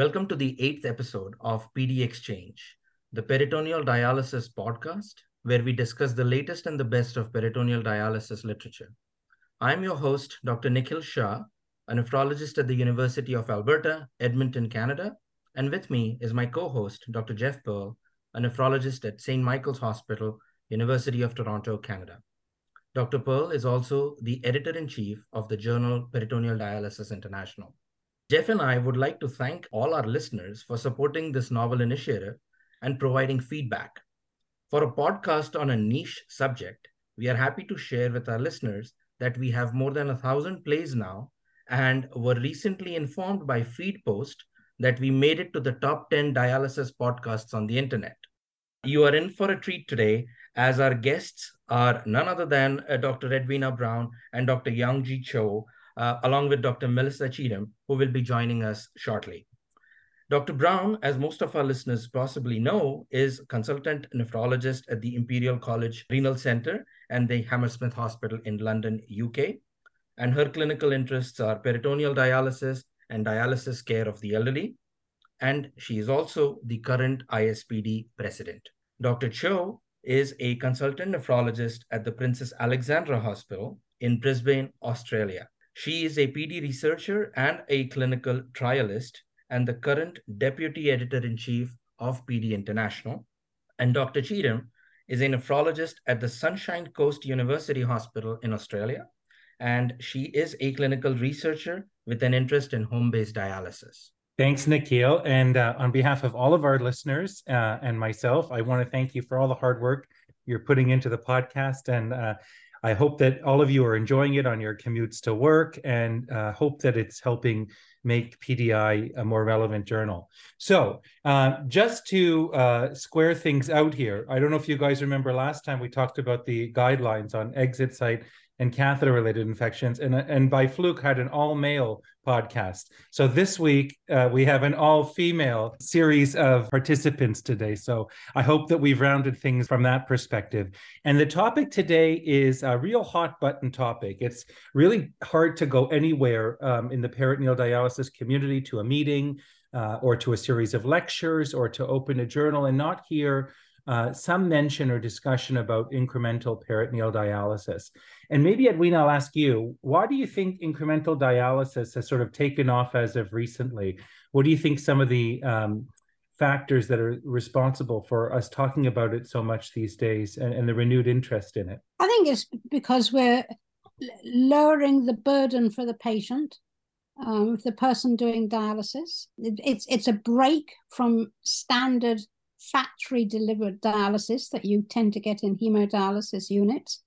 Welcome to the 8th episode of PD Exchange, the peritoneal dialysis podcast, where we discuss the latest and the best of peritoneal dialysis literature. I'm your host, Dr. Nikhil Shah, a nephrologist at the University of Alberta, Edmonton, Canada. And with me is my co-host, Dr. Jeff Pearl, a nephrologist at St. Michael's Hospital, University of Toronto, Canada. Dr. Pearl is also the editor-in-chief of the journal Peritoneal Dialysis International. Jeff and I would like to thank all our listeners for supporting this novel initiative and providing feedback. For a podcast on a niche subject, we are happy to share with our listeners that we have more than 1,000 plays now and were recently informed by FeedSpot that we made it to the top 10 dialysis podcasts on the internet. You are in for a treat today, as our guests are none other than Dr. Edwina Brown and Dr. Yeoung Jee Cho, along with Dr. Melissa Cheetham, who will be joining us shortly. Dr. Brown, as most of our listeners possibly know, is consultant nephrologist at the Imperial College Renal Center and the Hammersmith Hospital in London, UK. And her clinical interests are peritoneal dialysis and dialysis care of the elderly. And she is also the current ISPD president. Dr. Cho is a consultant nephrologist at the Princess Alexandra Hospital in Brisbane, Australia. She is a PD researcher and a clinical trialist and the current deputy editor-in-chief of PD International. And Dr. Cheetham is a nephrologist at the Sunshine Coast University Hospital in Australia. And she is a clinical researcher with an interest in home-based dialysis. Thanks, Nikhil. And on behalf of all of our listeners and myself, I want to thank you for all the hard work you're putting into the podcast, and I hope that all of you are enjoying it on your commutes to work, and hope that it's helping make PDI a more relevant journal. So just to square things out here, I don't know if you guys remember last time we talked about the guidelines on exit site and catheter-related infections, and by fluke had an all-male podcast. So this week, we have an all-female series of participants today. So I hope that we've rounded things from that perspective. And the topic today is a real hot-button topic. It's really hard to go anywhere in the peritoneal dialysis community to a meeting or to a series of lectures or to open a journal and not hear some mention or discussion about incremental peritoneal dialysis. And maybe, Edwina, I'll ask you, why do you think incremental dialysis has sort of taken off as of recently? What do you think some of the factors that are responsible for us talking about it so much these days and the renewed interest in it? I think it's because we're lowering the burden for the patient, the person doing dialysis. It's a break from standard factory-delivered dialysis that you tend to get in hemodialysis units.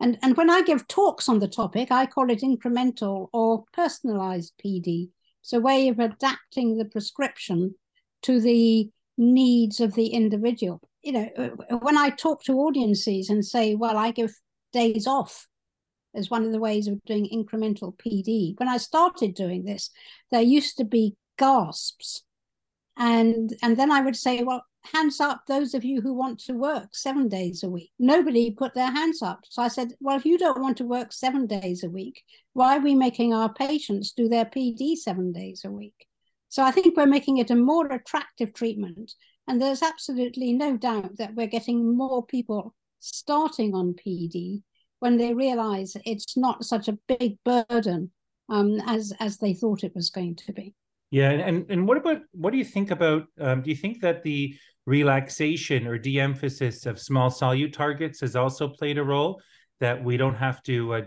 And when I give talks on the topic, I call it incremental or personalized PD. It's a way of adapting the prescription to the needs of the individual. You know, when I talk to audiences and say, well, I give days off as one of the ways of doing incremental PD. When I started doing this, there used to be gasps. And then I would say, well, hands up those of you who want to work 7 days a week. Nobody put their hands up. So I said, well, if you don't want to work 7 days a week, why are we making our patients do their PD 7 days a week? So I think we're making it a more attractive treatment. And there's absolutely no doubt that we're getting more people starting on PD when they realize it's not such a big burden as they thought it was going to be. Yeah, and what do you think about, do you think that the relaxation or de-emphasis of small solute targets has also played a role, that we don't have to,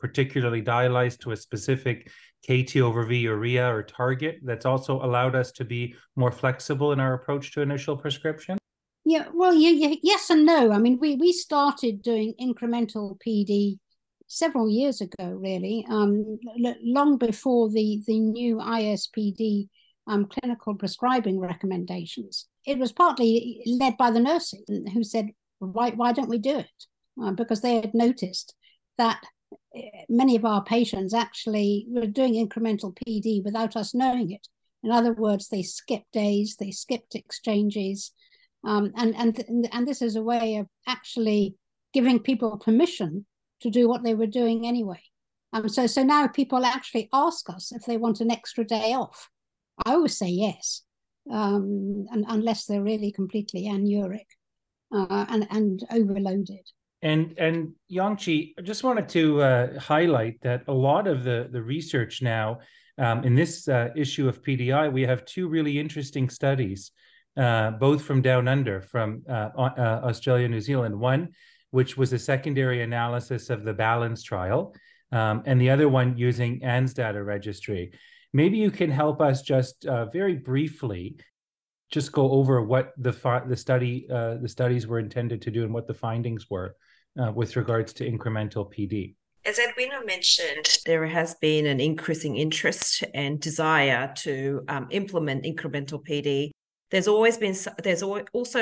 particularly dialyze to a specific KT/V urea or target, that's also allowed us to be more flexible in our approach to initial prescription? Yeah, well, yes and no. I mean, we started doing incremental PD several years ago, really, long before the new ISPD clinical prescribing recommendations. It was partly led by the nurses who said, why don't we do it? Because they had noticed that many of our patients actually were doing incremental PD without us knowing it. In other words, they skipped days, they skipped exchanges. And this is a way of actually giving people permission to do what they were doing anyway. So now people actually ask us if they want an extra day off. I would say yes, and unless they're really completely anuric and overloaded. And Yeoung Jee, I just wanted to highlight that a lot of the research now in this issue of PDI, we have two really interesting studies, both from down under, from Australia, New Zealand. One, which was a secondary analysis of the balANZ trial, and the other one using ANZDATA registry. Maybe you can help us just very briefly just go over what the studies were intended to do and what the findings were with regards to incremental PD. As Edwina mentioned, there has been an increasing interest and desire to implement incremental PD. There's also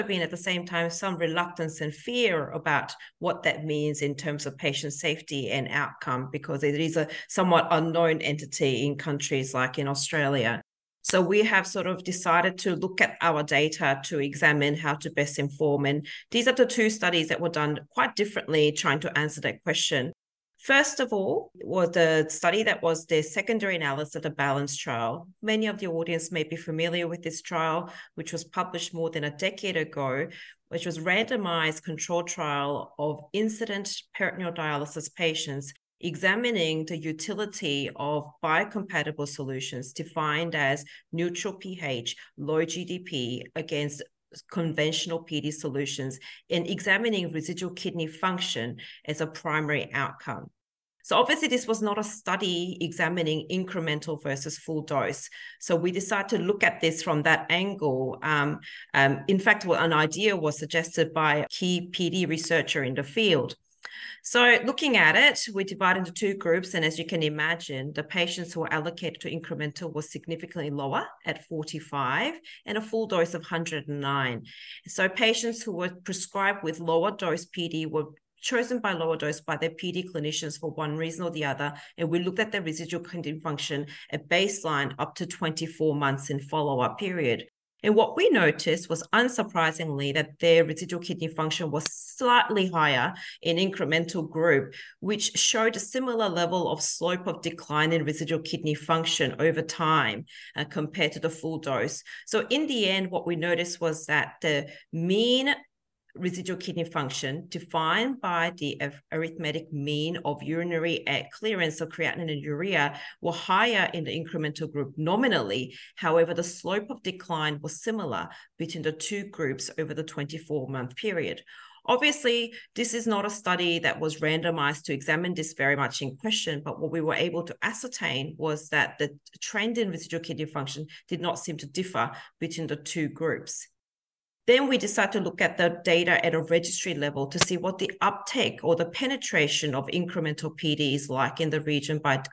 been at the same time some reluctance and fear about what that means in terms of patient safety and outcome, because it is a somewhat unknown entity in countries like in Australia. So we have sort of decided to look at our data to examine how to best inform. And these are the two studies that were done quite differently, trying to answer that question. First of all, was the study that was the secondary analysis of the balANZ trial. Many of the audience may be familiar with this trial, which was published more than a decade ago, which was a randomized control trial of incident peritoneal dialysis patients examining the utility of biocompatible solutions defined as neutral pH, low GDP against conventional PD solutions, and examining residual kidney function as a primary outcome. So obviously this was not a study examining incremental versus full dose. So we decided to look at this from that angle. In fact, an idea was suggested by a key PD researcher in the field. So looking at it, we divided into two groups. And as you can imagine, the patients who were allocated to incremental was significantly lower at 45 and a full dose of 109. So patients who were prescribed with lower dose PD were chosen by lower dose by their PD clinicians for one reason or the other. And we looked at the residual kidney function at baseline up to 24 months in follow-up period. And what we noticed was, unsurprisingly, that their residual kidney function was slightly higher in incremental group, which showed a similar level of slope of decline in residual kidney function over time compared to the full dose. So in the end, what we noticed was that the mean residual kidney function defined by the arithmetic mean of urinary clearance of creatinine and urea were higher in the incremental group nominally. However, the slope of decline was similar between the two groups over the 24-month period. Obviously, this is not a study that was randomized to examine this very much in question, but what we were able to ascertain was that the trend in residual kidney function did not seem to differ between the two groups. Then we decided to look at the data at a registry level to see what the uptake or the penetration of incremental PD is like in the region by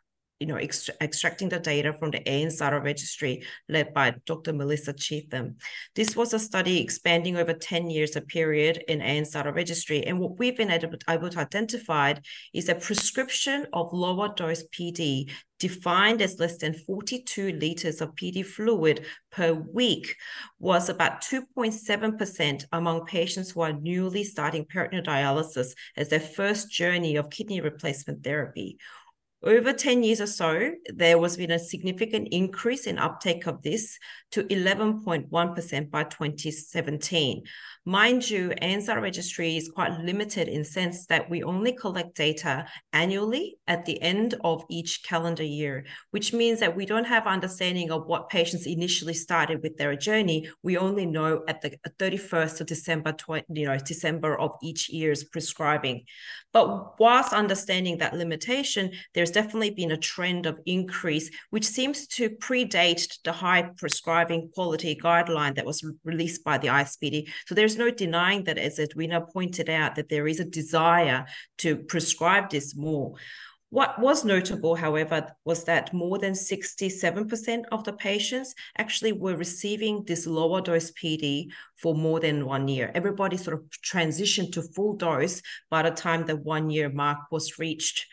extracting the data from the ANZDATA registry led by Dr. Melissa Cheetham. This was a study expanding over 10 years a period in ANZDATA registry. And what we've been able to identify is a prescription of lower dose PD defined as less than 42 liters of PD fluid per week was about 2.7% among patients who are newly starting peritoneal dialysis as their first journey of kidney replacement therapy. Over 10 years or so, there has been a significant increase in uptake of this to 11.1% by 2017. Mind you, ANZDATA registry is quite limited in the sense that we only collect data annually at the end of each calendar year, which means that we don't have understanding of what patients initially started with their journey. We only know at the 31st of December, December of each year's prescribing. But whilst understanding that limitation, there's definitely been a trend of increase, which seems to predate the high prescribing quality guideline that was released by the ISPD. So there's no denying that, as Edwina pointed out, that there is a desire to prescribe this more. What was notable, however, was that more than 67% of the patients actually were receiving this lower dose PD for more than 1 year. Everybody sort of transitioned to full dose by the time the 1 year mark was reached.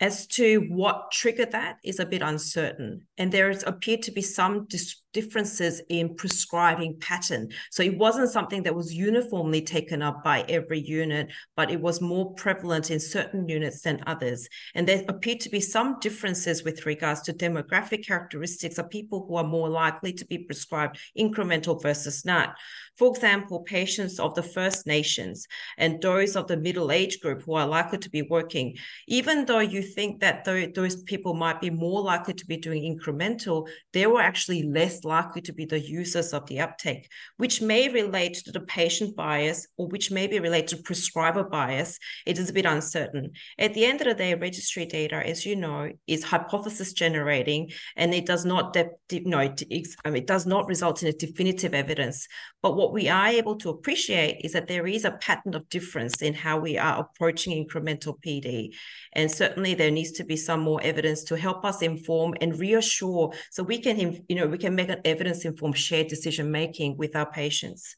As to what triggered that is a bit uncertain, and there appeared to be some differences in prescribing pattern. So it wasn't something that was uniformly taken up by every unit, but it was more prevalent in certain units than others. And there appeared to be some differences with regards to demographic characteristics of people who are more likely to be prescribed incremental versus not. For example, patients of the First Nations and those of the middle age group who are likely to be working, even though you think that those people might be more likely to be doing incremental, they were actually less likely to be the users of the uptake, which may relate to the patient bias or which may be related to prescriber bias. It is a bit uncertain. At the end of the day, registry data, as you know, is hypothesis generating, and it does not it does not result in a definitive evidence. But what we are able to appreciate is that there is a pattern of difference in how we are approaching incremental PD. And certainly there needs to be some more evidence to help us inform and reassure, so we can, we can make an evidence-informed shared decision-making with our patients.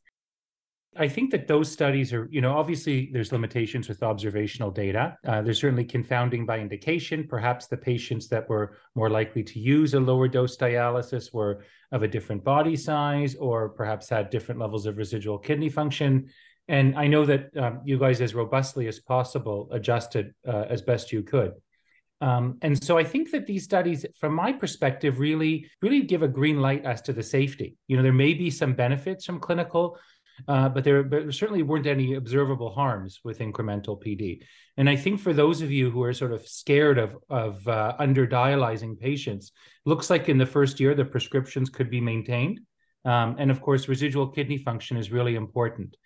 I think that those studies are, obviously there's limitations with observational data. There's certainly confounding by indication. Perhaps the patients that were more likely to use a lower dose dialysis were of a different body size, or perhaps had different levels of residual kidney function. And I know that you guys, as robustly as possible, adjusted as best you could. And so I think that these studies, from my perspective, really give a green light as to the safety. There may be some benefits from clinical, but there certainly weren't any observable harms with incremental PD. And I think for those of you who are sort of scared of under-dialyzing patients, looks like in the first year, the prescriptions could be maintained. And of course, residual kidney function is really important.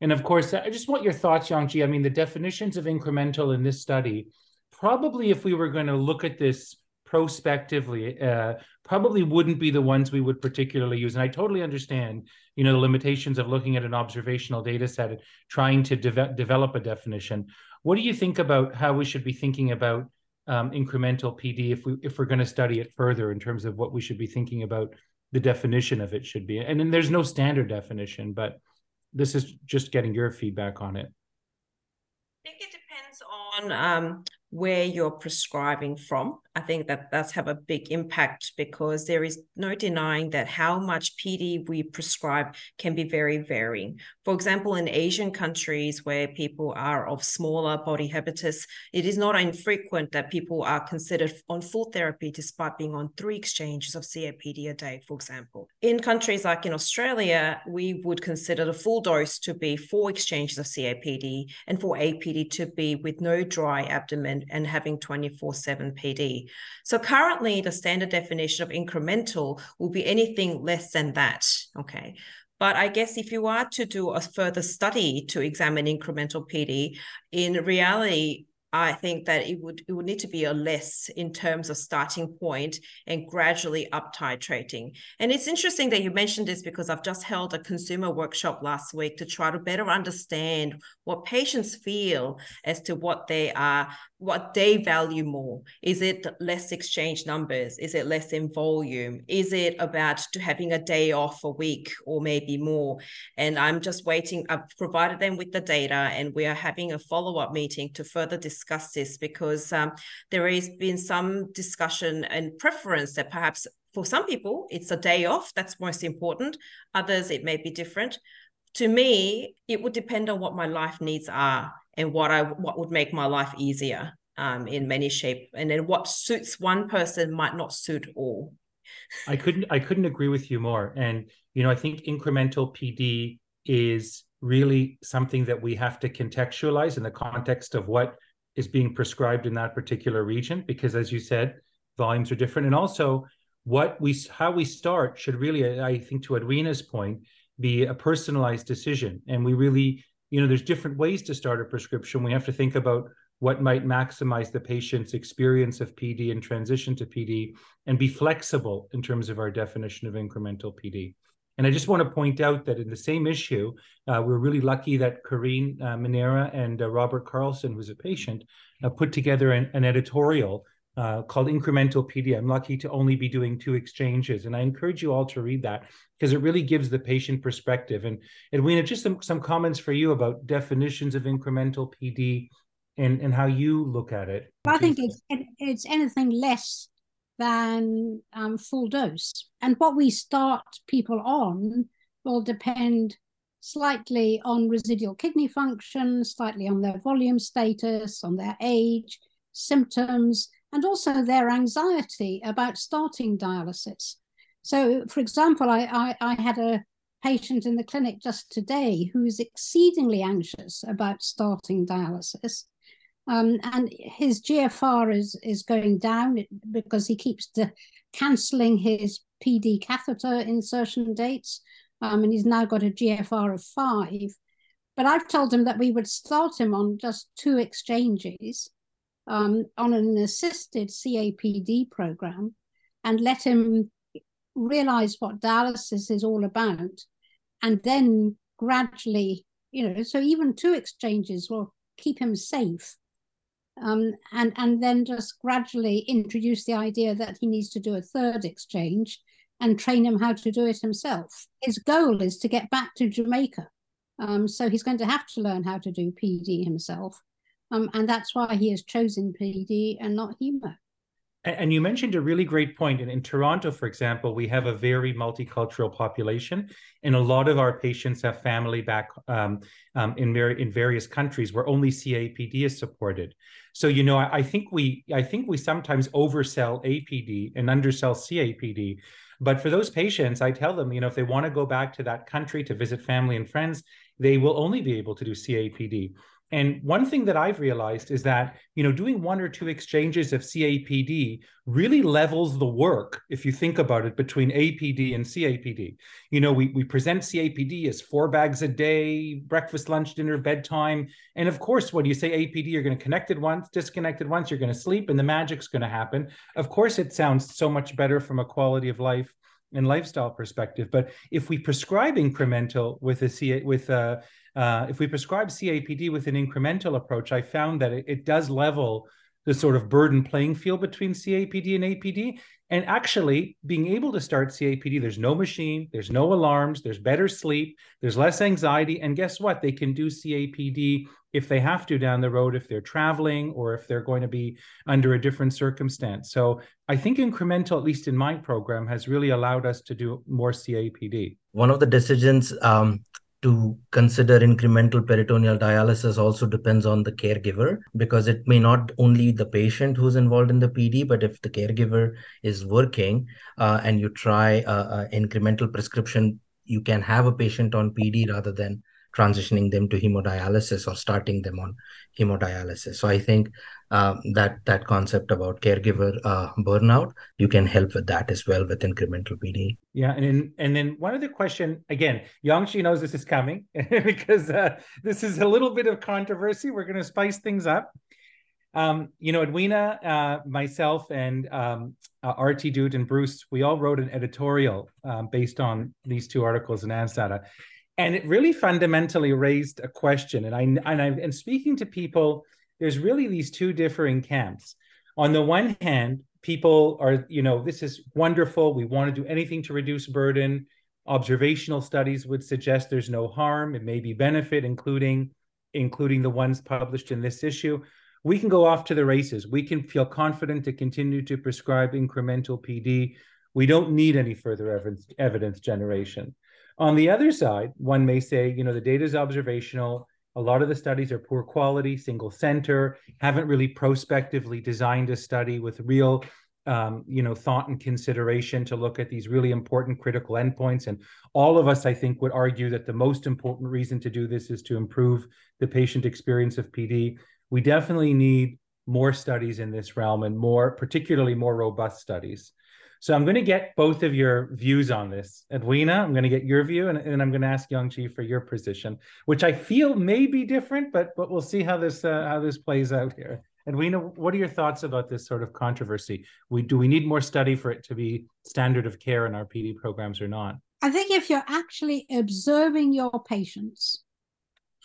And of course, I just want your thoughts, Yeoung Jee. I mean, the definitions of incremental in this study, probably if we were going to look at this prospectively, probably wouldn't be the ones we would particularly use. And I totally understand, the limitations of looking at an observational data set and trying to develop a definition. What do you think about how we should be thinking about incremental PD if we're going to study it further in terms of what we should be thinking about the definition of it should be? And then there's no standard definition, but this is just getting your feedback on it. I think it depends on where you're prescribing from. I think that that's have a big impact, because there is no denying that how much PD we prescribe can be very varying. For example, in Asian countries where people are of smaller body habitus, it is not infrequent that people are considered on full therapy despite being on 3 exchanges of CAPD a day, for example. In countries like in Australia, we would consider the full dose to be 4 exchanges of CAPD, and for APD to be with no dry abdomen and having 24/7 PD. So currently, the standard definition of incremental will be anything less than that, okay? But I guess if you are to do a further study to examine incremental PD, in reality, I think that it would need to be a less in terms of starting point and gradually up titrating. And it's interesting that you mentioned this, because I've just held a consumer workshop last week to try to better understand what patients feel as to what they value more. Is it less exchange numbers? Is it less in volume? Is it about having a day off a week or maybe more? And I'm just waiting. I've provided them with the data, and we are having a follow-up meeting to further discuss this, because there has been some discussion and preference that perhaps for some people, it's a day off that's most important. Others, it may be different. To me, it would depend on what my life needs are, and what would make my life easier in many shape. And then what suits one person might not suit all. I couldn't agree with you more. And, I think incremental PD is really something that we have to contextualize in the context of what is being prescribed in that particular region, because as you said, volumes are different. And also how we start should really, I think to Edwina's point, be a personalized decision. And we really, there's different ways to start a prescription. We have to think about what might maximize the patient's experience of PD and transition to PD, and be flexible in terms of our definition of incremental PD. And I just want to point out that in the same issue, we're really lucky that Karine Minera and Robert Carlson, who's a patient, put together an editorial called Incremental PD. I'm lucky to only be doing 2 exchanges. And I encourage you all to read that, because it really gives the patient perspective. And Edwina, just some comments for you about definitions of incremental PD and how you look at it. Well, I think it's anything less than full dose. And what we start people on will depend slightly on residual kidney function, slightly on their volume status, on their age, symptoms, and also their anxiety about starting dialysis. So, for example, I had a patient in the clinic just today who is exceedingly anxious about starting dialysis. And his GFR is going down because he keeps cancelling his PD catheter insertion dates, and he's now got a GFR of 5. But I've told him that we would start him on just 2 exchanges on an assisted CAPD program and let him realise what dialysis is all about, and then gradually, you know, so even 2 exchanges will keep him safe. And then just gradually introduce the idea that he needs to do a 3rd exchange and train him how to do it himself. His goal is to get back to Jamaica. So he's going to have to learn how to do PD himself. And that's why he has chosen PD and not hemo. And you mentioned a really great point. In Toronto, for example, we have a very multicultural population, and a lot of our patients have family back in various countries where only CAPD is supported. So, you know, I think we sometimes oversell APD and undersell CAPD. But for those patients, I tell them, you know, if they want to go back to that country to visit family and friends, they will only be able to do CAPD. And one thing that I've realized is that, you know, doing 1 or 2 exchanges of CAPD really levels the work, if you think about it, between APD and CAPD. You know, we present CAPD as 4 bags a day, breakfast, lunch, dinner, bedtime. And of course, when you say APD, you're going to connect it once, disconnect it once, you're going to sleep, and the magic's going to happen. Of course, it sounds so much better from a quality of life and lifestyle perspective. But if we prescribe incremental with if we prescribe CAPD with an incremental approach, I found that it does level the sort of burden playing field between CAPD and APD. And actually being able to start CAPD, there's no machine, there's no alarms, there's better sleep, there's less anxiety. And guess what? They can do CAPD if they have to down the road, if they're traveling or if they're going to be under a different circumstance. So I think incremental, at least in my program, has really allowed us to do more CAPD. One of the decisions to consider incremental peritoneal dialysis also depends on the caregiver, because it may not only the patient who's involved in the PD, but if the caregiver is working and you try incremental prescription, you can have a patient on PD rather than transitioning them to hemodialysis or starting them on hemodialysis. So I think that concept about caregiver burnout, you can help with that as well with incremental PD. Yeah, and then one other question, again, Yeoung Jee knows this is coming because this is a little bit of controversy. We're going to spice things up. You know, Edwina, myself, and RT Dude and Bruce, we all wrote an editorial based on these 2 articles in ANZDATA. And it really fundamentally raised a question. And speaking to people, there's really these 2 differing camps. On the one hand, people are, you know, this is wonderful. We want to do anything to reduce burden. Observational studies would suggest there's no harm. It may be benefit, including the ones published in this issue. We can go off to the races. We can feel confident to continue to prescribe incremental PD. We don't need any further evidence generation. On the other side, one may say, you know, the data is observational. A lot of the studies are poor quality, single center, haven't really prospectively designed a study with real, you know, thought and consideration to look at these really important critical endpoints. And all of us, I think, would argue that the most important reason to do this is to improve the patient experience of PD. We definitely need more studies in this realm and particularly more robust studies. So I'm going to get both of your views on this. Edwina, I'm going to get your view, and I'm going to ask Yeoung Jee for your position, which I feel may be different, but we'll see how this plays out here. Edwina, what are your thoughts about this sort of controversy? Do we need more study for it to be standard of care in our PD programs or not? I think if you're actually observing your patients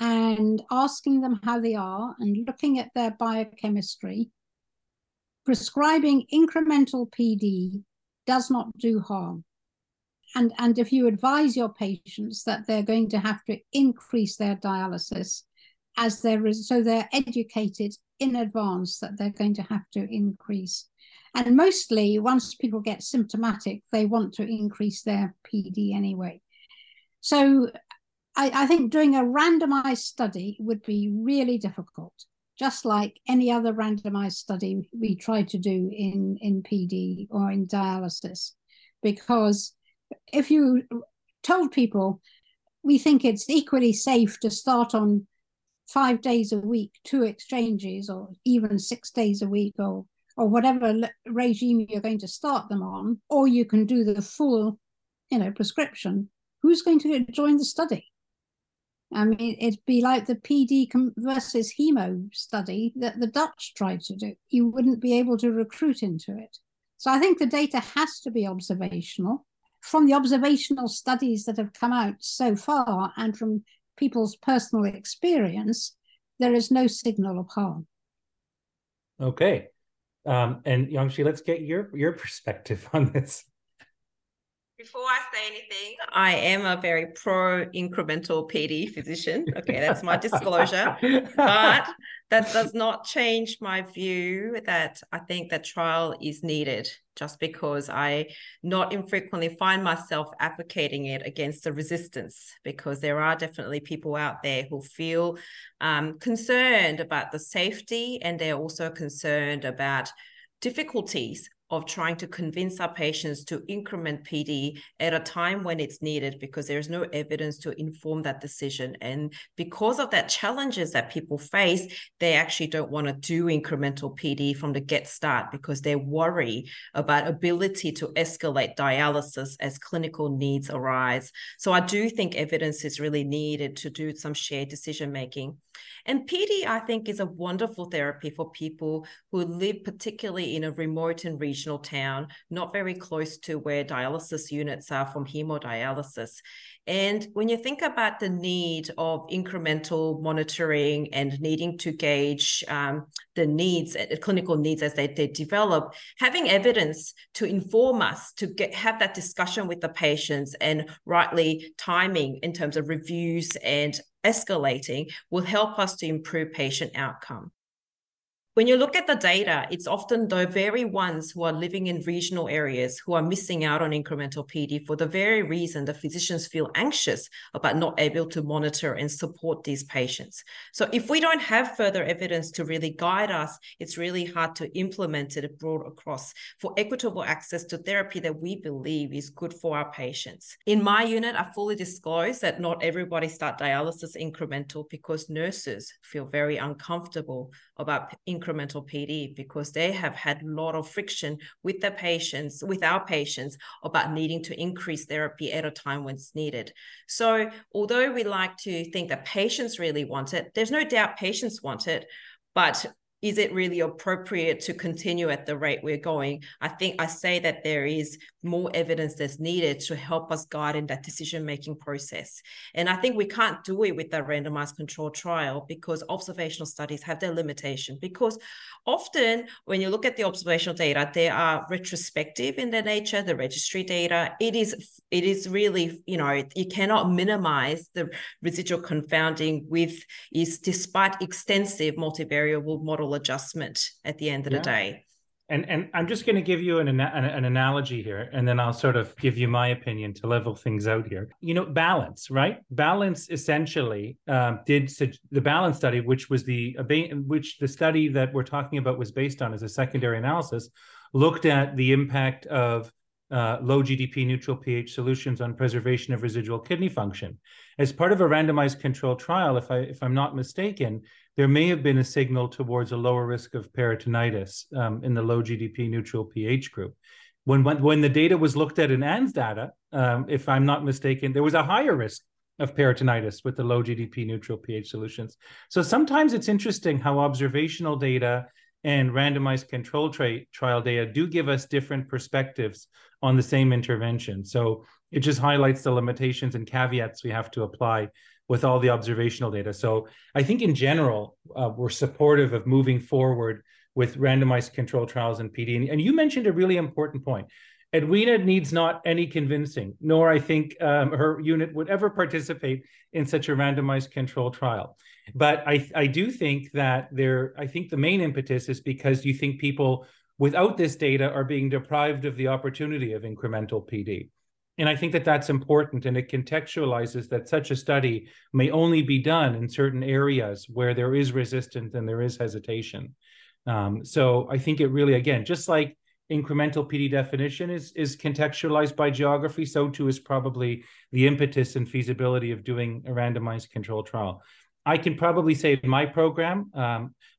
and asking them how they are and looking at their biochemistry, prescribing incremental PD does not do harm. And if you advise your patients that they're going to have to increase their dialysis so they're educated in advance that they're going to have to increase. And mostly, once people get symptomatic, they want to increase their PD anyway. So I think doing a randomized study would be really difficult, just like any other randomized study we try to do in PD or in dialysis. Because if you told people, we think it's equally safe to start on 5 days a week, 2 exchanges, or even 6 days a week, or whatever regime you're going to start them on, or you can do the full, prescription, who's going to join the study? I mean, it'd be like the PD versus hemo study that the Dutch tried to do. You wouldn't be able to recruit into it. So I think the data has to be observational. From the observational studies that have come out so far and from people's personal experience, there is no signal of harm. Okay. And Yeoung Jee, let's get your perspective on this. Before I say anything, I am a very pro-incremental PD physician. Okay, that's my disclosure. But that does not change my view that I think that trial is needed, just because I not infrequently find myself advocating it against the resistance, because there are definitely people out there who feel concerned about the safety, and they're also concerned about difficulties of trying to convince our patients to increment PD at a time when it's needed, because there's no evidence to inform that decision. And because of that challenges that people face, they actually don't want to do incremental PD from the get start, because they worry about ability to escalate dialysis as clinical needs arise. So I do think evidence is really needed to do some shared decision-making. And PD, I think, is a wonderful therapy for people who live particularly in a remote and regional town, not very close to where dialysis units are from hemodialysis. And when you think about the need of incremental monitoring and needing to gauge the needs, clinical needs as they develop, having evidence to inform us to have that discussion with the patients and rightly timing in terms of reviews and escalating will help us to improve patient outcome. When you look at the data, it's often the very ones who are living in regional areas who are missing out on incremental PD for the very reason the physicians feel anxious about not able to monitor and support these patients. So if we don't have further evidence to really guide us, it's really hard to implement it broad across for equitable access to therapy that we believe is good for our patients. In my unit, I fully disclose that not everybody starts dialysis incremental because nurses feel very uncomfortable about incremental PD, because they have had a lot of friction with their patients, with our patients, about needing to increase therapy at a time when it's needed. So although we like to think that patients really want it, there's no doubt patients want it, but is it really appropriate to continue at the rate we're going? I think I say that there is more evidence that's needed to help us guide in that decision-making process. And I think we can't do it with that randomized control trial, because observational studies have their limitation, because often when you look at the observational data, they are retrospective in their nature, the registry data. It is really, you cannot minimize the residual confounding despite extensive multivariable model adjustment at the end of the day. And I'm just going to give you an analogy here, and then I'll sort of give you my opinion to level things out here. Balance, right? Balance essentially did the balance study, which the study that we're talking about was based on as a secondary analysis, looked at the impact of low GDP neutral pH solutions on preservation of residual kidney function. As part of a randomized controlled trial, if I'm not mistaken, there may have been a signal towards a lower risk of peritonitis in the low GDP neutral pH group. When the data was looked at in ANZDATA, if I'm not mistaken, there was a higher risk of peritonitis with the low GDP neutral pH solutions. So sometimes it's interesting how observational data and randomized control trial data do give us different perspectives on the same intervention. So it just highlights the limitations and caveats we have to apply with all the observational data. So I think in general, we're supportive of moving forward with randomized control trials in PD. And you mentioned a really important point. Edwina needs not any convincing, nor I think her unit would ever participate in such a randomized control trial. But I do think that I think the main impetus is because you think people without this data are being deprived of the opportunity of incremental PD. And I think that that's important, and it contextualizes that such a study may only be done in certain areas where there is resistance and there is hesitation. So I think it really, again, just like incremental PD definition is contextualized by geography, so too is probably the impetus and feasibility of doing a randomized control trial. I can probably say in my program,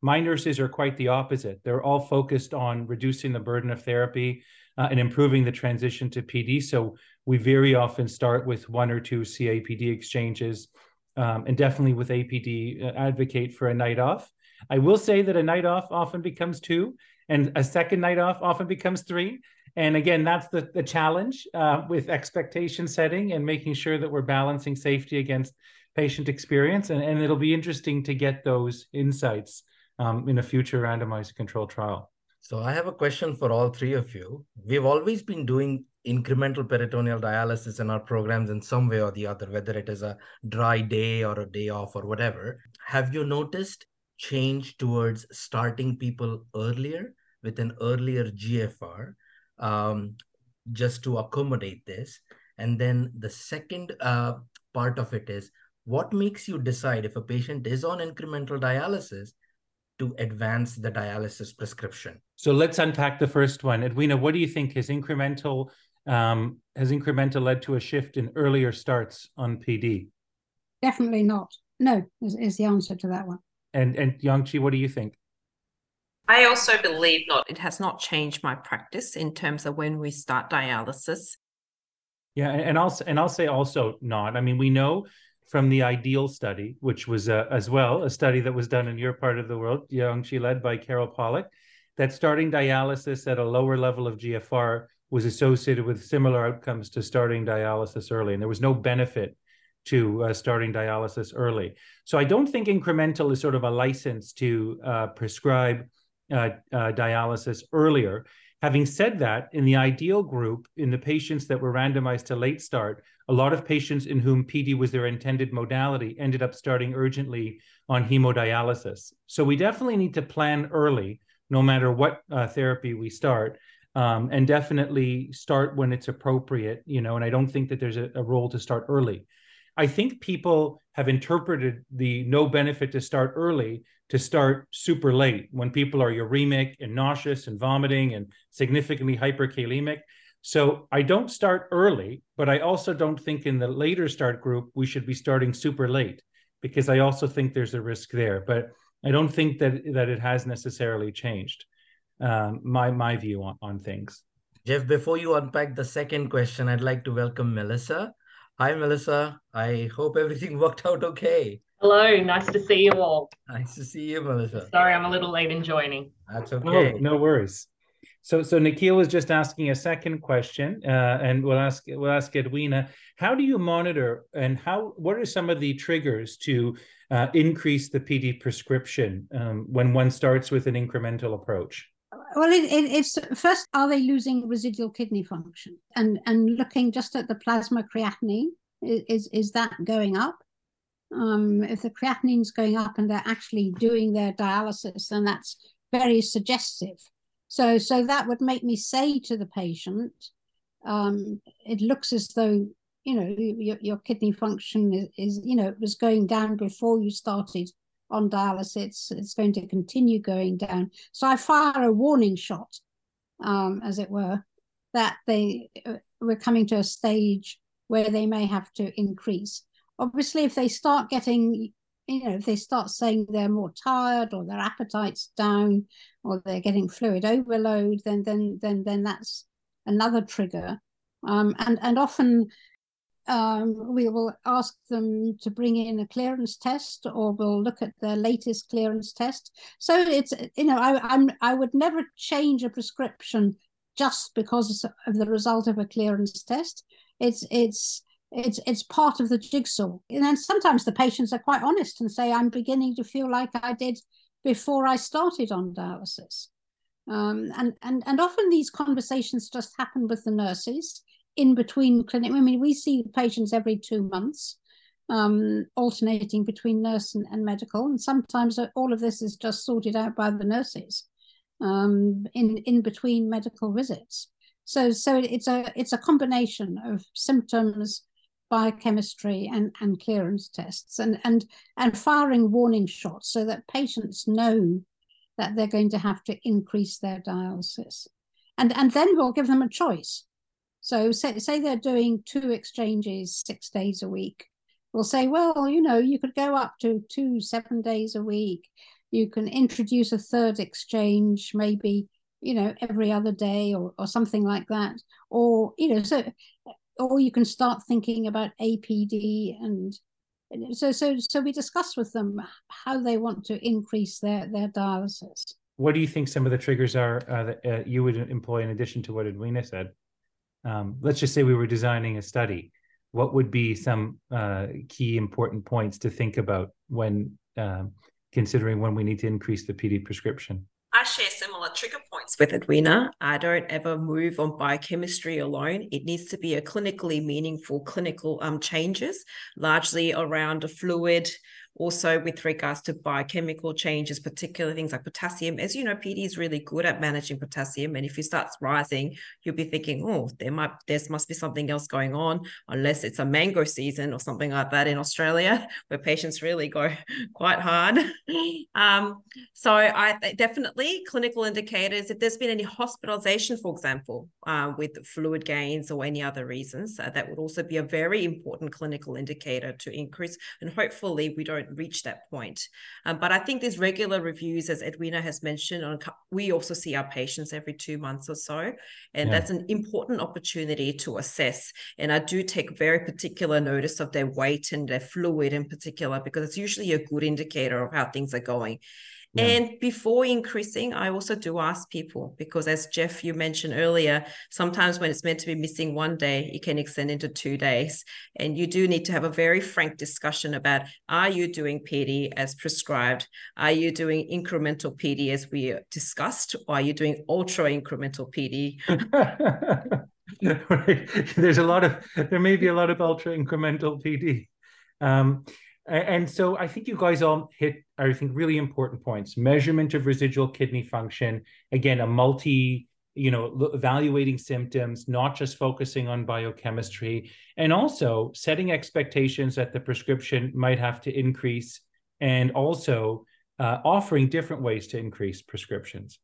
my nurses are quite the opposite. They're all focused on reducing the burden of therapy and improving the transition to PD. So we very often start with 1 or 2 CAPD exchanges and definitely with APD advocate for a night off. I will say that a night off often becomes 2. And a second night off often becomes 3. And again, that's the challenge with expectation setting and making sure that we're balancing safety against patient experience. And it'll be interesting to get those insights in a future randomized controlled trial. So I have a question for all 3 of you. We've always been doing incremental peritoneal dialysis in our programs in some way or the other, whether it is a dry day or a day off or whatever. Have you noticed change towards starting people earlier with an earlier GFR just to accommodate this? And then the second part of it is, what makes you decide if a patient is on incremental dialysis to advance the dialysis prescription? So let's unpack the first one. Edwina, what do you think is incremental? Has incremental led to a shift in earlier starts on PD? Definitely not. No, is the answer to that one. And Yeoung Jee, what do you think? I also believe not. It has not changed my practice in terms of when we start dialysis. Yeah, and I'll say also not. I mean, we know from the IDEAL study, which was as well a study that was done in your part of the world, Yeoung Jee, led by Carol Pollack, that starting dialysis at a lower level of GFR was associated with similar outcomes to starting dialysis early, and there was no benefit to starting dialysis early. So I don't think incremental is sort of a license to prescribe dialysis earlier. Having said that, in the IDEAL group, in the patients that were randomized to late start, a lot of patients in whom PD was their intended modality ended up starting urgently on hemodialysis. So we definitely need to plan early, no matter what therapy we start. And definitely start when it's appropriate, you know, and I don't think that there's a role to start early. I think people have interpreted the no benefit to start early to start super late when people are uremic and nauseous and vomiting and significantly hyperkalemic. So I don't start early, but I also don't think in the later start group we should be starting super late, because I also think there's a risk there. But I don't think that it has necessarily changed my view on things. Jeff, before you unpack the second question, I'd like to welcome Melissa. Hi, Melissa. I hope everything worked out okay. Hello. Nice to see you all. Nice to see you, Melissa. Sorry, I'm a little late in joining. That's okay. Oh, no worries. So Nikhil was just asking a second question, and we'll ask Edwina. How do you monitor, and what are some of the triggers to increase the PD prescription when one starts with an incremental approach? Well, it's first, are they losing residual kidney function? And looking just at the plasma creatinine, is that going up? If the creatinine's going up and they're actually doing their dialysis, then that's very suggestive. So that would make me say to the patient, it looks as though, you know, your kidney function is, you know, it was going down before you started on dialysis, it's going to continue going down. So I fire a warning shot, as it were, that we're coming to a stage where they may have to increase. Obviously, if they start getting, you know, if they start saying they're more tired or their appetite's down or they're getting fluid overload, then that's another trigger. And often, we will ask them to bring in a clearance test, or we'll look at their latest clearance test. So it's, you know, I would never change a prescription just because of the result of a clearance test. It's part of the jigsaw. And then sometimes the patients are quite honest and say, I'm beginning to feel like I did before I started on dialysis. And often these conversations just happen with the nurses in between clinic. I mean, we see patients every 2 months, alternating between nurse and medical, and sometimes all of this is just sorted out by the nurses in between medical visits. So it's a combination of symptoms, biochemistry, and clearance tests, and firing warning shots so that patients know that they're going to have to increase their dialysis. And then we'll give them a choice. So say they're doing 2 exchanges 6 days a week. We'll say, well, you know, you could go up to 2 7 days a week. You can introduce a third exchange, maybe, you know, every other day or something like that. Or, you know, or you can start thinking about APD, and so we discuss with them how they want to increase their dialysis. What do you think some of the triggers are that you would employ in addition to what Edwina said? Let's just say we were designing a study. What would be some key important points to think about when considering when we need to increase the PD prescription? I share similar trigger points with Edwina. I don't ever move on biochemistry alone. It needs to be a clinically meaningful clinical changes, largely around a fluid, also with regards to biochemical changes, particular things like potassium. As you know, PD is really good at managing potassium, and if it starts rising, you'll be thinking, oh, there must be something else going on, unless it's a mango season or something like that in Australia, where patients really go quite hard. So I definitely clinical indicators. If there's been any hospitalization, for example, with fluid gains or any other reasons, that would also be a very important clinical indicator to increase. And hopefully we don't reach that point. But I think these regular reviews, as Edwina has mentioned, we also see our patients every 2 months or so. And that's an important opportunity to assess. And I do take very particular notice of their weight and their fluid in particular, because it's usually a good indicator of how things are going. Yeah. And before increasing, I also do ask people, because as Jeff, you mentioned earlier, sometimes when it's meant to be missing 1 day, it can extend into 2 days. And you do need to have a very frank discussion about, are you doing PD as prescribed? Are you doing incremental PD as we discussed? Or are you doing ultra incremental PD? There may be a lot of ultra incremental PD. And so I think you guys all hit, I think, really important points. Measurement of residual kidney function. Again, evaluating symptoms, not just focusing on biochemistry, and also setting expectations that the prescription might have to increase, and also offering different ways to increase prescriptions.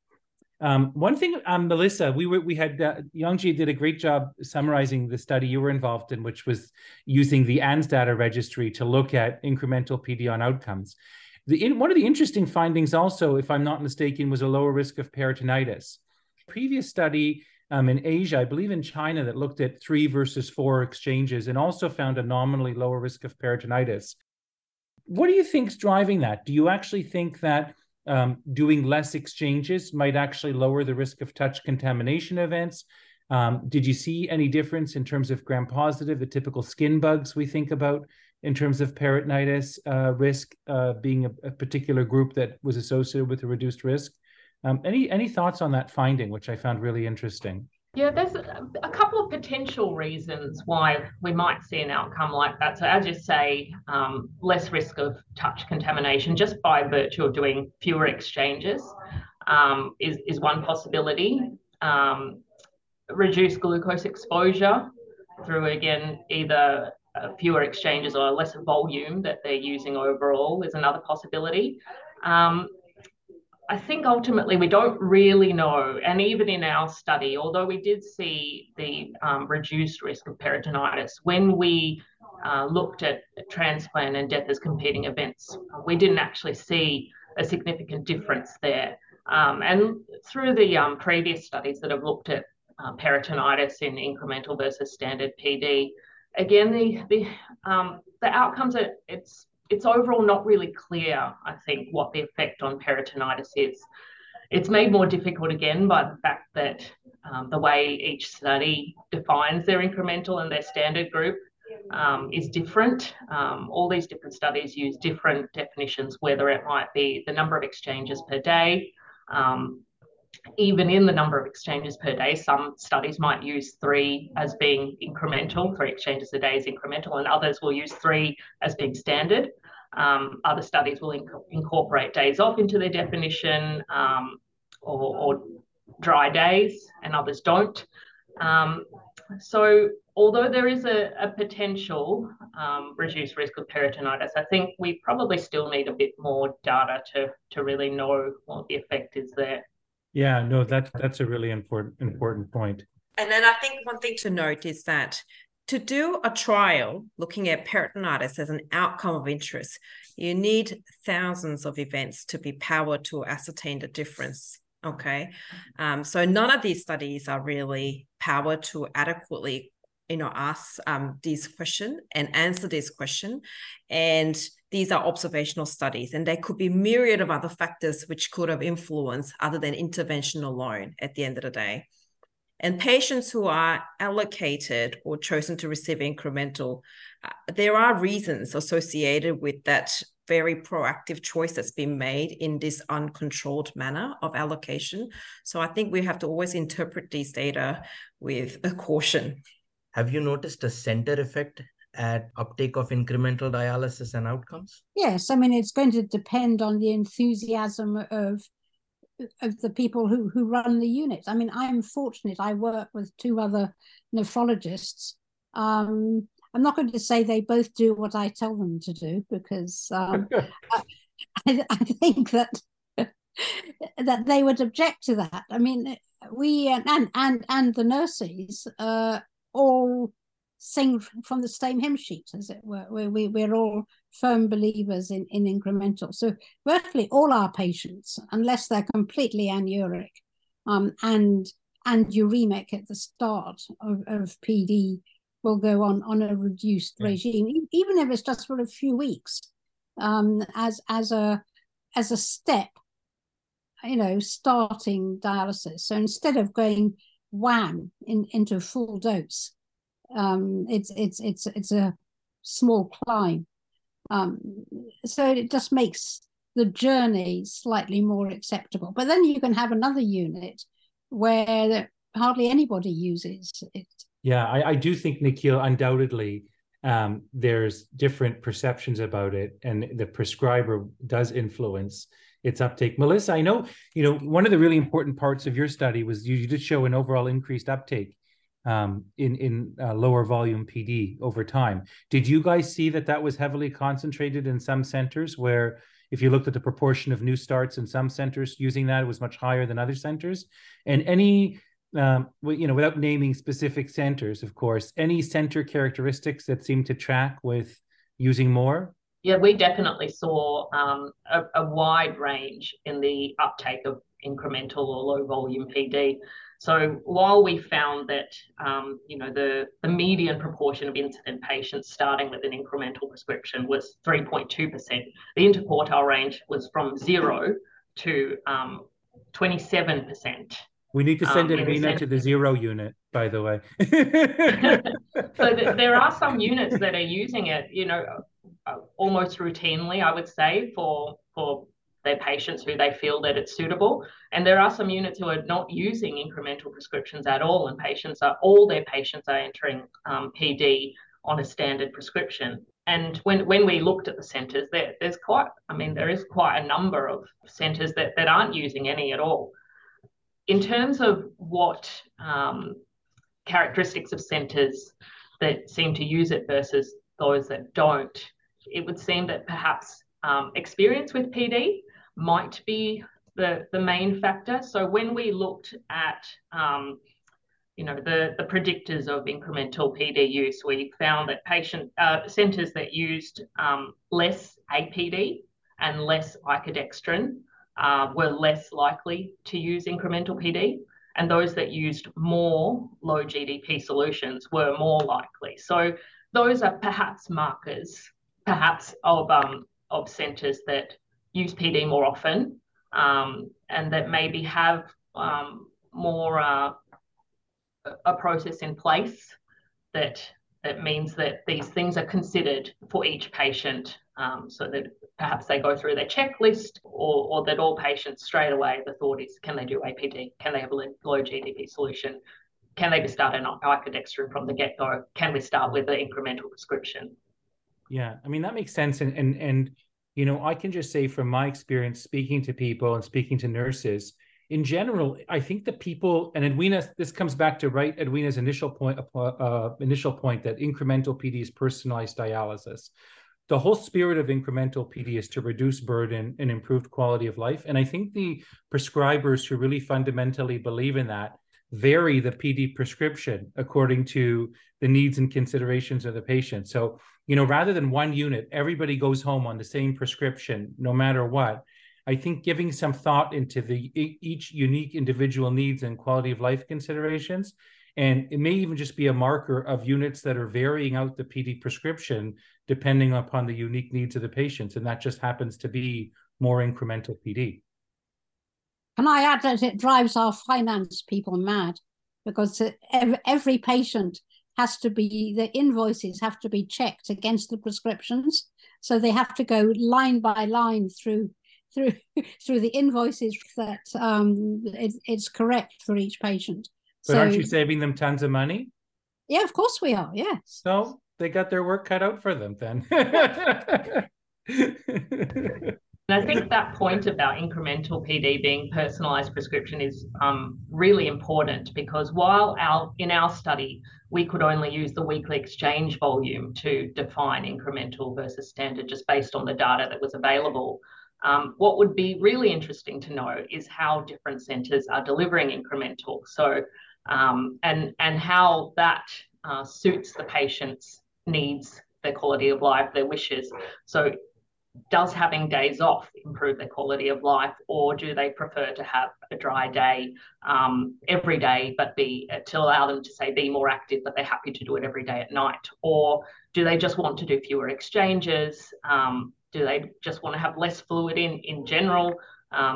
One thing, Melissa, Yeoung Jee did a great job summarizing the study you were involved in, which was using the ANZDATA registry to look at incremental PD on outcomes. One of the interesting findings also, if I'm not mistaken, was a lower risk of peritonitis. Previous study in Asia, I believe in China, that looked at 3 versus 4 exchanges and also found a nominally lower risk of peritonitis. What do you think is driving that? Do you actually think that doing less exchanges might actually lower the risk of touch contamination events? Did you see any difference in terms of gram-positive, the typical skin bugs we think about, in terms of peritonitis risk being a particular group that was associated with a reduced risk? Any thoughts on that finding, which I found really interesting? Yeah, there's a couple of potential reasons why we might see an outcome like that. So as you say, less risk of touch contamination just by virtue of doing fewer exchanges is one possibility. Reduced glucose exposure through, again, either fewer exchanges or less volume that they're using overall is another possibility. I think ultimately we don't really know, and even in our study, although we did see the reduced risk of peritonitis, when we looked at transplant and death as competing events, we didn't actually see a significant difference there. And through the previous studies that have looked at peritonitis in incremental versus standard PD, again, the outcomes are, it's overall not really clear, I think, what the effect on peritonitis is. It's made more difficult, again, by the fact that the way each study defines their incremental and their standard group is different. All these different studies use different definitions, whether it might be the number of exchanges per day, even in the number of exchanges per day, some studies might use 3 as being incremental, 3 exchanges a day is incremental, and others will use 3 as being standard. Other studies will incorporate days off into their definition, or dry days, and others don't. So although there is a potential reduced risk of peritonitis, I think we probably still need a bit more data to really know what the effect is there. Yeah, no, that's a really important point. And then I think one thing to note is that to do a trial looking at peritonitis as an outcome of interest, you need thousands of events to be powered to ascertain the difference. Okay, so none of these studies are really powered to adequately, ask these questions and answer this question. And these are observational studies, and there could be myriad of other factors which could have influence other than intervention alone at the end of the day. And patients who are allocated or chosen to receive incremental, there are reasons associated with that very proactive choice that's been made in this uncontrolled manner of allocation. So I think we have to always interpret these data with a caution. Have you noticed a center effect at uptake of incremental dialysis and outcomes? Yes, I mean, it's going to depend on the enthusiasm of the people who run the unit. I mean, I'm fortunate. I work with 2 other nephrologists. I'm not going to say they both do what I tell them to do, because I think that they would object to that. I mean, we and the nurses all sing from the same hymn sheet, as it were. We're all firm believers in incremental. So virtually all our patients, unless they're completely anuric and uremic at the start of PD, will go on a reduced regime, even if it's just for a few weeks, as a step, starting dialysis. So instead of going wham into full dose, it's a small climb. So it just makes the journey slightly more acceptable. But then you can have another unit where hardly anybody uses it. Yeah, I do think, Nikhil, undoubtedly, there's different perceptions about it, and the prescriber does influence its uptake. Melissa, I know, one of the really important parts of your study was you did show an overall increased uptake in lower volume PD over time. Did you guys see that was heavily concentrated in some centers, where if you looked at the proportion of new starts in some centers using that, it was much higher than other centers? And any... without naming specific centers, of course, any center characteristics that seem to track with using more? Yeah, we definitely saw a wide range in the uptake of incremental or low volume PD. So while we found that, the median proportion of incident patients starting with an incremental prescription was 3.2%, the interquartile range was from 0 to 27%. We need to send Edwina to the 0 unit, by the way. So there are some units that are using it, almost routinely, I would say, for their patients who they feel that it's suitable. And there are some units who are not using incremental prescriptions at all, and all their patients are entering PD on a standard prescription. And when we looked at the centres, there is quite a number of centres that aren't using any at all. In terms of what characteristics of centres that seem to use it versus those that don't, it would seem that perhaps experience with PD might be the main factor. So when we looked at the predictors of incremental PD use, we found that centres that used less APD and less icodextrin were less likely to use incremental PD, and those that used more low GDP solutions were more likely. So those are perhaps markers, of centres that use PD more often, and that maybe have more a process in place that It means that these things are considered for each patient, so that perhaps they go through their checklist, or that all patients straight away, the thought is, can they do APD? Can they have a low GDP solution? Can they be started on icodextrin from the get-go? Can we start with the incremental prescription? Yeah, I mean, that makes sense. And you know, I can just say from my experience speaking to people and speaking to nurses, in general, I think the people, and Edwina, this comes back to, right, Edwina's initial point that incremental PD is personalized dialysis. The whole spirit of incremental PD is to reduce burden and improve quality of life. And I think the prescribers who really fundamentally believe in that vary the PD prescription according to the needs and considerations of the patient. So, you know, rather than one unit, everybody goes home on the same prescription, no matter what. I think giving some thought into the each unique individual needs and quality of life considerations, and it may even just be a marker of units that are varying out the PD prescription depending upon the unique needs of the patients, and that just happens to be more incremental PD. Can I add that it drives our finance people mad, because every patient has to be, the invoices have to be checked against the prescriptions, so they have to go line by line through the invoices that it's correct for each patient. But so, aren't you saving them tons of money? Yeah, of course we are, yes. So they got their work cut out for them then. And I think that point about incremental PD being personalized prescription is really important, because while in our study, we could only use the weekly exchange volume to define incremental versus standard just based on the data that was available. What would be really interesting to know is how different centres are delivering incremental, so and how that suits the patient's needs, their quality of life, their wishes. So does having days off improve their quality of life, or do they prefer to have a dry day every day, but to allow them to, say, be more active, but they're happy to do it every day at night? Or do they just want to do fewer exchanges? Do they just want to have less fluid in general?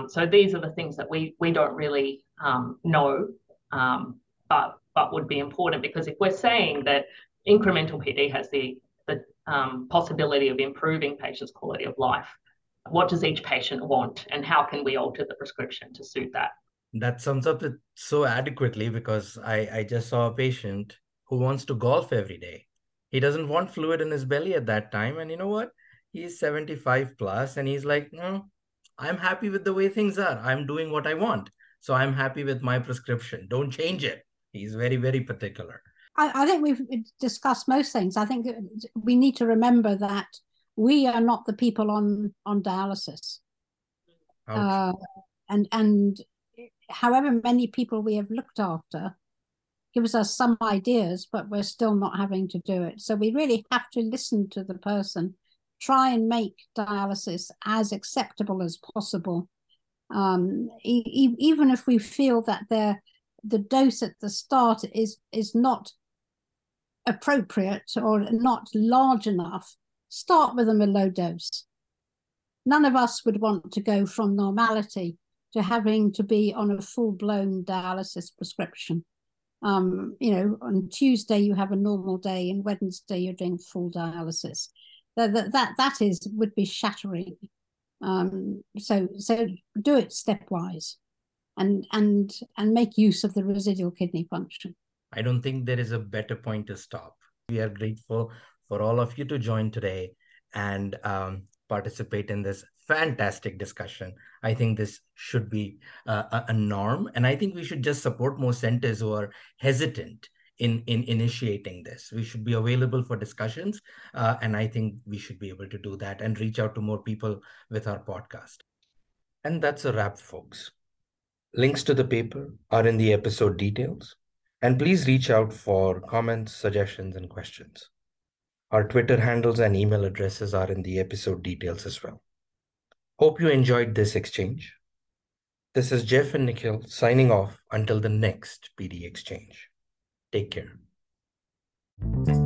So these are the things that we don't really know, but would be important, because if we're saying that incremental PD has the possibility of improving patients' quality of life, what does each patient want, and how can we alter the prescription to suit that? That sums up it so adequately, because I just saw a patient who wants to golf every day. He doesn't want fluid in his belly at that time, and you know what? He's 75 plus and he's like, no, I'm happy with the way things are. I'm doing what I want. So I'm happy with my prescription. Don't change it. He's very, very particular. I think we've discussed most things. I think we need to remember that we are not the people on dialysis. Okay. And however many people we have looked after gives us some ideas, but we're still not having to do it. So we really have to listen to the person. Try and make dialysis as acceptable as possible. Even if we feel that the dose at the start is not appropriate or not large enough, start with them a low dose. None of us would want to go from normality to having to be on a full-blown dialysis prescription. You know, on Tuesday you have a normal day, and Wednesday you're doing full dialysis. That would be shattering. So do it stepwise, and make use of the residual kidney function. I don't think there is a better point to stop. We are grateful for all of you to join today and participate in this fantastic discussion. I think this should be a norm, and I think we should just support more centers who are hesitant in initiating this. We should be available for discussions, and I think we should be able to do that and reach out to more people with our podcast. And that's a wrap, folks. Links to the paper are in the episode details, and please reach out for comments, suggestions, and questions. Our Twitter handles and email addresses are in the episode details as well. Hope you enjoyed this exchange. This is Jeff and Nikhil signing off until the next PD Exchange. Take care.